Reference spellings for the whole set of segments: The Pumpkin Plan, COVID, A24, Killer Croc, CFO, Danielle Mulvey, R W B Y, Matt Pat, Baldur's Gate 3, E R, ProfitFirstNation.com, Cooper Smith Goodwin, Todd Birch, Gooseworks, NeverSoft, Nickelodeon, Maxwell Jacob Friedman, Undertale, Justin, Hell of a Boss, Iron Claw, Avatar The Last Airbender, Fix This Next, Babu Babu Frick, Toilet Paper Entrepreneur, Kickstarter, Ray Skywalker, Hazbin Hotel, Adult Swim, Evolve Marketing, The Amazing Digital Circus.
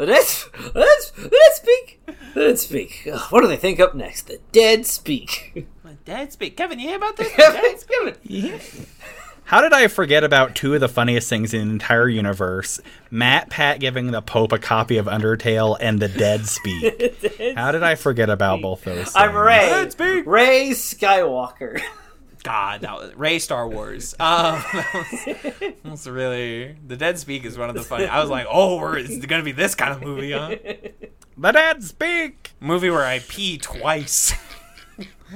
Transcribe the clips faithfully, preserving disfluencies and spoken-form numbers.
Let's let's let's speak. Let's speak. Oh, what do they think up next? The dead speak. The dead speak. Kevin, you hear about this? Kevin, Kevin. Yeah. How did I forget about two of the funniest things in the entire universe? Matt Pat giving the Pope a copy of Undertale and the dead speak. The dead How did I forget about both those things? I'm Ray. Dead speak. Ray Skywalker. God, that was Ray Star Wars. Um, that, was, that was really the dead speak is one of the funny. I was like, oh, we're, it's gonna be this kind of movie, huh? The dead speak movie where I pee twice.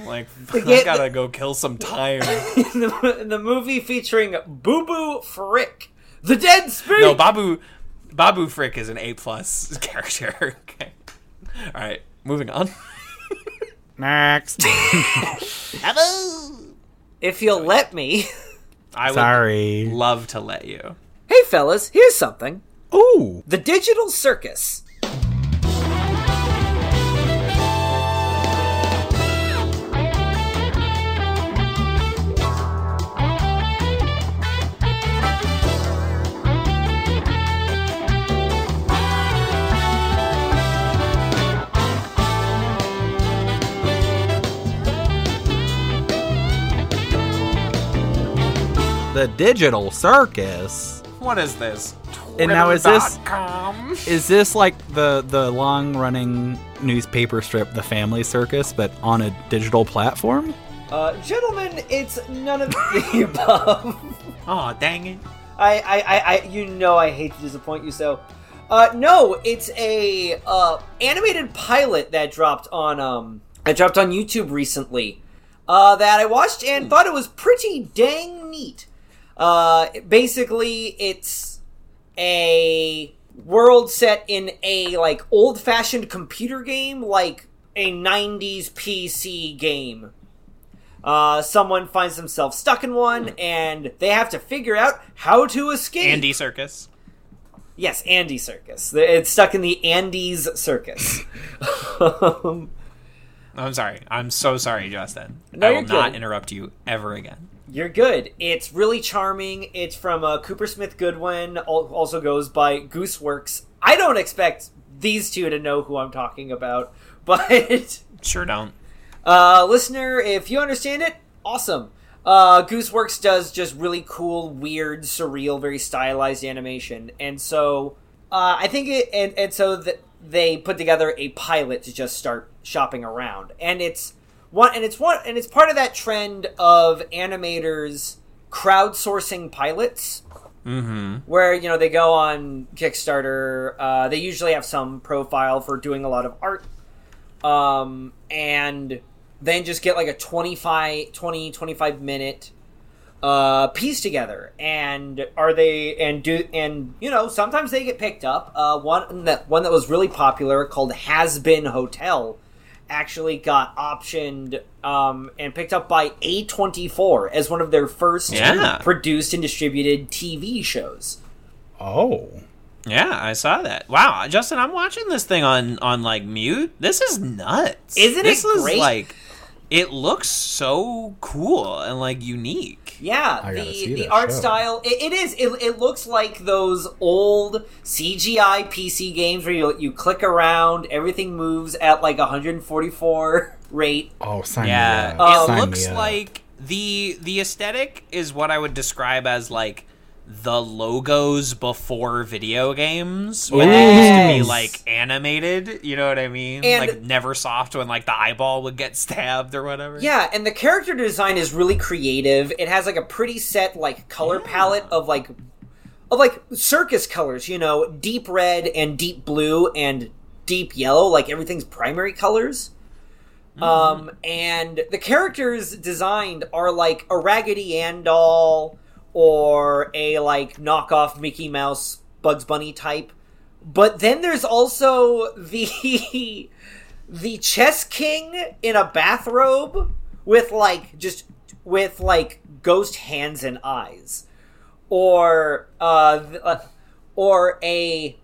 Like the, I gotta the, go kill some time. The, the movie featuring Boo Boo Frick. The dead speak. No, Babu Babu Frick is an A plus character. Okay, all right, moving on. Next. Hello. If you'll Sorry. let me. I would Sorry. love to let you. Hey, fellas, here's something. Ooh. The Digital Circus. The Digital Circus. What is this? Twitter. And now is this com? Is this like the the long running newspaper strip, The Family Circus, but on a digital platform? Uh, gentlemen, it's none of the above. Oh, dang it! I, I, I, I, you know, I hate to disappoint you. So, uh, no, it's a uh animated pilot that dropped on um that dropped on YouTube recently. Uh, that I watched and thought it was pretty dang neat. Uh, basically, it's a world set in a, like, old-fashioned computer game, like a nineties P C game. Uh, someone finds themselves stuck in one, and they have to figure out how to escape. Andy Circus. Yes, Andy Circus. It's stuck in the Andes Circus. um, I'm sorry. I'm so sorry, Justin. No, I will not interrupt you ever again. You're good. It's really charming. It's from uh, Cooper Smith Goodwin, also goes by Gooseworks. I don't expect these two to know who I'm talking about, but... Sure don't. Uh, listener, if you understand it, awesome. Uh, Gooseworks does just really cool, weird, surreal, very stylized animation. And so uh, I think it... And, and so th- they put together a pilot to just start shopping around. And it's... One and it's one and it's part of that trend of animators crowdsourcing pilots, mm-hmm. where you know they go on Kickstarter. Uh, they usually have some profile for doing a lot of art, um, and then just get like a twenty-five, twenty, twenty-five minute uh, piece together. And are they and do and you know sometimes they get picked up. Uh, one that one that was really popular called Hazbin Hotel. Actually got optioned um, and picked up by A twenty-four as one of their first yeah. produced and distributed T V shows. Oh. Yeah, I saw that. Wow, Justin, I'm watching this thing on, on like, mute. This is nuts. Isn't this it great? Is, like, it looks so cool and, like, unique. Yeah, the, the art show. style, it, it is. It, it looks like those old C G I P C games where you, you click around, everything moves at, like, one forty-four rate. Oh, sign yeah. me up. It sign looks like the the aesthetic is what I would describe as, like, the logos before video games when yes. they used to be like animated, you know what I mean? And like NeverSoft when like the eyeball would get stabbed or whatever. Yeah, and the character design is really creative. It has like a pretty set like color yeah. palette of like of like circus colors, you know, deep red and deep blue and deep yellow, like everything's primary colors. Mm-hmm. Um and the characters designed are like a Raggedy Ann doll or a, like, knockoff Mickey Mouse, Bugs Bunny type. But then there's also the the chess king in a bathrobe with, like, just, with, like, ghost hands and eyes. Or, uh, or a,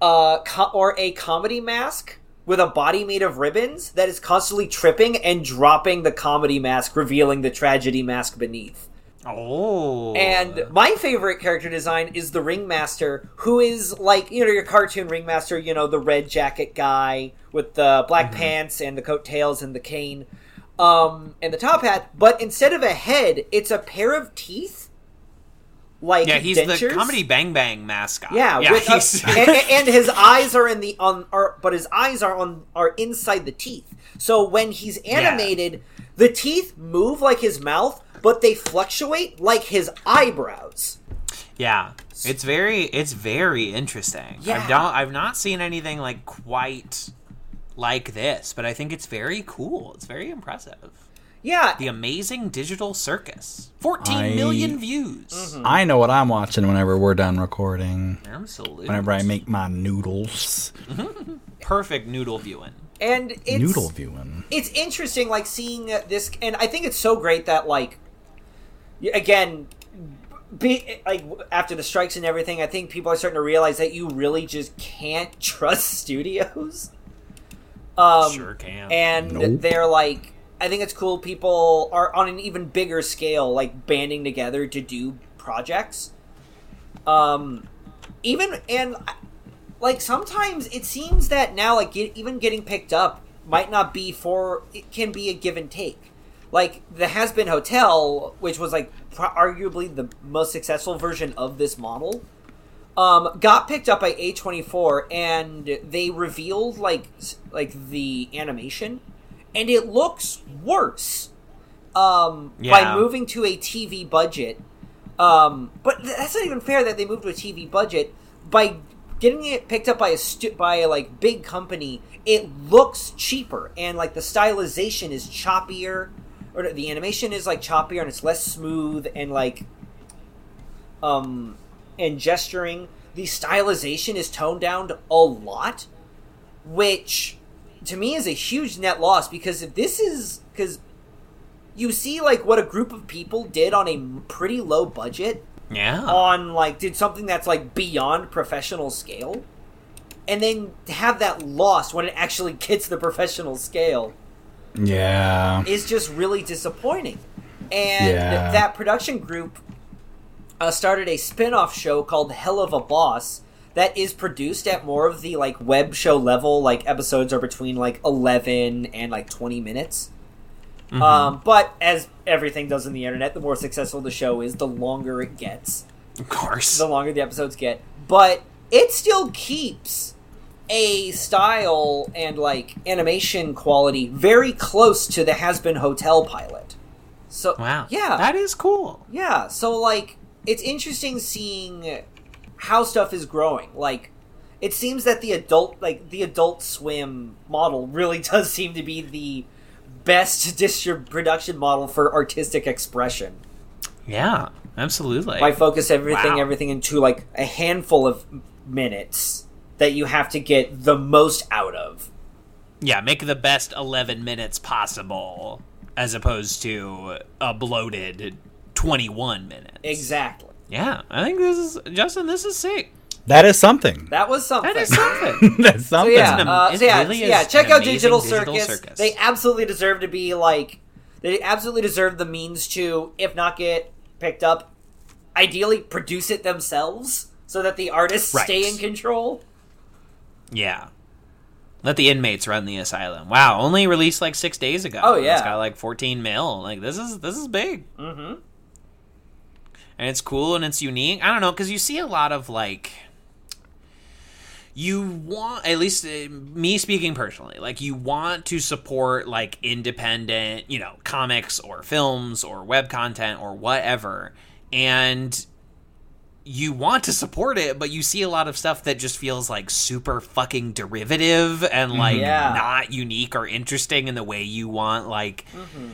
uh, co- or a comedy mask with a body made of ribbons that is constantly tripping and dropping the comedy mask, revealing the tragedy mask beneath. Oh. And my favorite character design is the Ringmaster, who is like, you know, your cartoon Ringmaster, you know, the red jacket guy with the black mm-hmm. pants and the coattails and the cane um, and the top hat. But instead of a head, it's a pair of teeth. Like yeah, he's dentures. The Comedy Bang Bang mascot. Yeah, yeah with a, and, and his eyes are in the on, are, but his eyes are on are inside the teeth. So when he's animated, yeah. the teeth move like his mouth, but they fluctuate like his eyebrows. Yeah, it's very it's very interesting. Yeah. I've not I've not seen anything like quite like this, but I think it's very cool. It's very impressive. Yeah. The Amazing Digital Circus. fourteen million views. Mm-hmm. I know what I'm watching whenever we're done recording. Absolutely. Whenever I make my noodles. Mm-hmm. Perfect noodle viewing. And it's... Noodle viewing. It's interesting, like, seeing this... And I think it's so great that, like... Again, be, like after the strikes and everything, I think people are starting to realize that you really just can't trust studios. Um, sure can. And nope. they're, like... I think it's cool people are on an even bigger scale, like, banding together to do projects. Um, even, and, like, sometimes it seems that now, like, get, even getting picked up might not be for, it can be a give and take. Like, the Hazbin Hotel, which was, like, pro- arguably the most successful version of this model, um, got picked up by A twenty-four, and they revealed, like like, the animation. And it looks worse um, yeah. by moving to a T V budget. Um, but that's not even fair that they moved to a T V budget. By getting it picked up by a stu- by a, like big company, it looks cheaper and like the stylization is choppier, or the animation is like choppier and it's less smooth and like um and gesturing. The stylization is toned down a lot, which. To me is a huge net loss because if this is because you see like what a group of people did on a pretty low budget yeah on like did something that's like beyond professional scale and then have that lost when it actually gets the professional scale yeah is just really disappointing and yeah. that production group uh, started a spin-off show called Hell of a Boss that is produced at more of the, like, web show level. Like, episodes are between, like, eleven and, like, twenty minutes. Mm-hmm. Um, but, as everything does on the internet, the more successful the show is, the longer it gets. Of course. The longer the episodes get. But it still keeps a style and, like, animation quality very close to the Hazbin Hotel pilot. So, wow. Yeah. That is cool. Yeah. So, like, it's interesting seeing... how stuff is growing. Like, it seems that the adult, like, the Adult Swim model really does seem to be the best distrib- production model for artistic expression. Yeah, absolutely. By focus everything, wow. everything into, like, a handful of minutes that you have to get the most out of. Yeah, make the best eleven minutes possible, as opposed to a bloated twenty-one minutes. Exactly. Yeah, I think this is... Justin, this is sick. That is something. That was something. That is something. That's something. So yeah, an, uh, so yeah, really so yeah check out Digital, Digital Circus. Circus. They absolutely deserve to be, like... They absolutely deserve the means to, if not get picked up, ideally produce it themselves so that the artists right. stay in control. Yeah. Let the inmates run the asylum. Wow, only released, like, six days ago. Oh, yeah. It's got, like, fourteen mil. Like, this is this is big. Mm-hmm. And it's cool and it's unique. I don't know, because you see a lot of, like, you want, at least uh, me speaking personally, like, you want to support, like, independent, you know, comics or films or web content or whatever. And you want to support it, but you see a lot of stuff that just feels, like, super fucking derivative and, like, yeah. not unique or interesting in the way you want, like... Mm-hmm.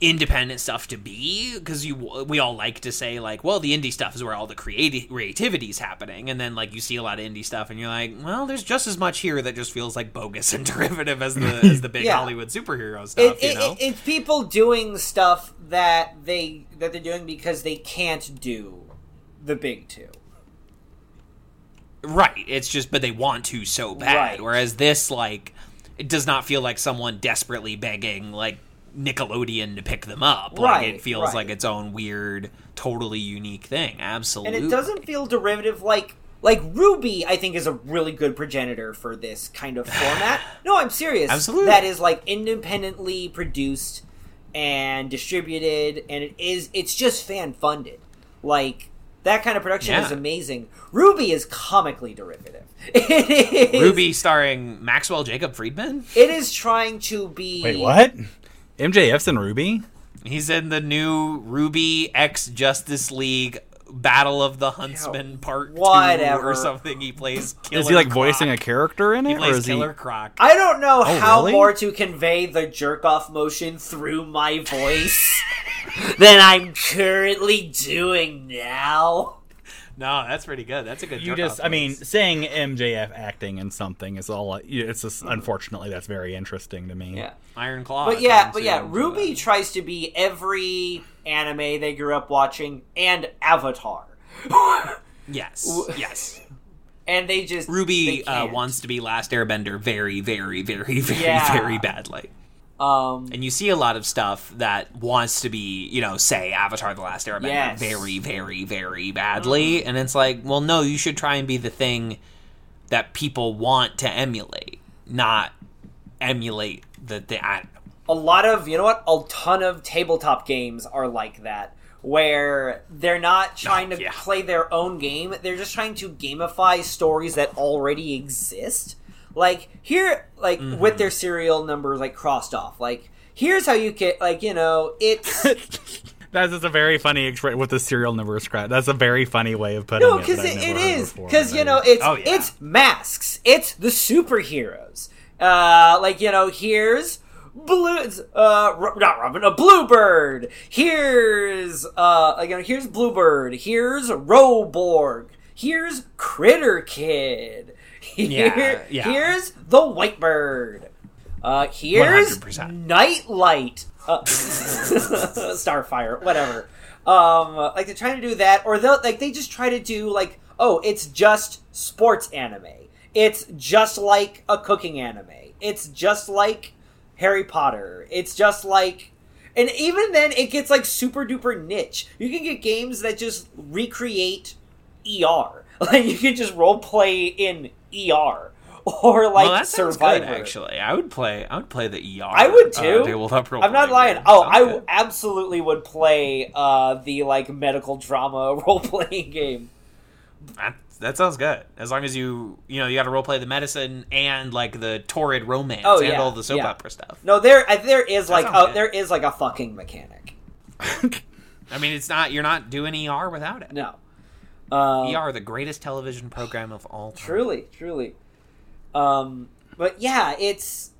independent stuff to be, because you we all like to say, like, well, the indie stuff is where all the creati- creativity is happening, and then, like, you see a lot of indie stuff and you're like, well, there's just as much here that just feels like bogus and derivative as the as the big yeah. Hollywood superhero stuff. It, you it, know? It, it's people doing stuff that they that they're doing because they can't do the big two. Right. It's just, but they want to so bad. Right. Whereas this, like, it does not feel like someone desperately begging, like, Nickelodeon to pick them up. Right, like, it feels right. like its own weird, totally unique thing. Absolutely. And it doesn't feel derivative. Like, like R W B Y, I think, is a really good progenitor for this kind of format. No, I'm serious. Absolutely. That is, like, independently produced and distributed, and it is, it's just fan-funded. Like, that kind of production yeah. is amazing. R W B Y is comically derivative. It is, R W B Y starring Maxwell Jacob Friedman? It is trying to be... Wait, what? M J F's in R W B Y? He's in the new R W B Y X Justice League Battle of the Huntsman yeah, Part whatever. two or something. He plays Killer Croc. Is he like Croc. voicing a character in it? He plays or is Killer he... Croc. I don't know oh, how really? more to convey the jerk-off motion through my voice than I'm currently doing now. No, that's pretty good. That's a good you just, I mean, saying M J F acting in something is all, it's just, unfortunately, that's very interesting to me. Yeah. Iron Claw. But yeah, but yeah, R W B Y tries to be every anime they grew up watching and Avatar. yes. Yes. And they just... R W B Y they uh, wants to be Last Airbender very, very, very, very, yeah. very badly. Um, and you see a lot of stuff that wants to be, you know, say Avatar The Last Airbender yes. very, very, very badly. Mm. And it's like, well, no, you should try and be the thing that people want to emulate, not emulate the... the I, a lot of, you know what, a ton of tabletop games are like that, where they're not trying oh, to yeah. play their own game. They're just trying to gamify stories that already exist. Like, here, like, mm-hmm. with their serial numbers, like, crossed off. Like, here's how you get, like, you know, it's... That's just a very funny expression with the serial number scratch. That's a very funny way of putting it. No, because it, it, it is. Because, you know, it's oh, yeah. it's masks. It's the superheroes. Uh, like, you know, here's... Blue, uh, not Robin, a Bluebird. Here's, uh, you know, here's Bluebird. Here's Roborg. Here's Critter Kid. Yeah, Here, yeah. Here's the White Bird. Uh, here's one hundred percent Nightlight. Uh, Starfire, whatever. Um, like they're trying to do that, or they'll like they just try to do like, oh, it's just sports anime. It's just like a cooking anime. It's just like Harry Potter. It's just like, and even then it gets like super duper niche. You can get games that just recreate E R. Like you can just role play in E R or like well, that Survivor. Good, actually, I would play. I would play the E R. I would too. Uh, tabletop role I'm not lying. Game. Oh, Sounds I w- absolutely would play uh, the like medical drama role playing game. That, that sounds good. As long as you, you know, you got to role play the medicine and like the torrid romance oh, yeah, and all the soap yeah. opera stuff. No, there, there is like, oh, good. there is like a fucking mechanic. I mean, it's not. You're not doing E R without it. No. Um, E R, the greatest television program of all time. Truly, truly. Um, but yeah, it's...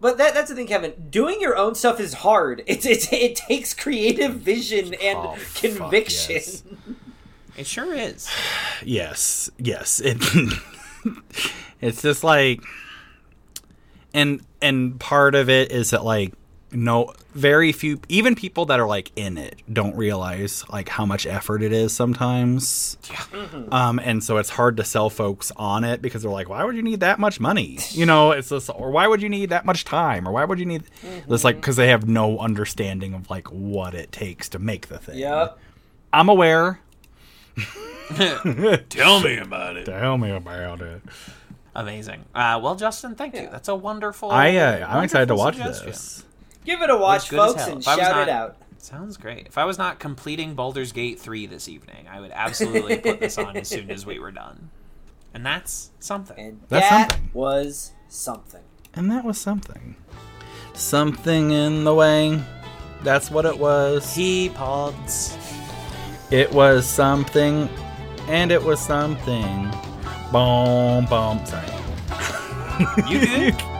But that, that's the thing, Kevin. Doing your own stuff is hard. It's, it's It takes creative vision and oh, conviction. Yes. It sure is. Yes, yes. It, it's just like... And and part of it is that, like, no, very few, even people that are like in it don't realize like how much effort it is sometimes. Yeah. Mm-hmm. Um, and so it's hard to sell folks on it because they're like, why would you need that much money? You know, it's this, or why would you need that much time? Or why would you need mm-hmm. this? Like, because they have no understanding of like what it takes to make the thing. Yep. I'm aware. Tell me about it. Tell me about it. Amazing. Uh, well, Justin, thank yeah. you. That's a wonderful. I, uh, wonderful I'm excited to watch suggestion. this. Give it a watch, folks, and shout not, it out. Sounds great. If I was not completing Baldur's Gate three this evening, I would absolutely put this on as soon as we were done. And that's something. And that's that something. was something. And that was something. Something in the way. That's what it was. He pods. It was something. And it was something. Boom, boom. Sorry. You good?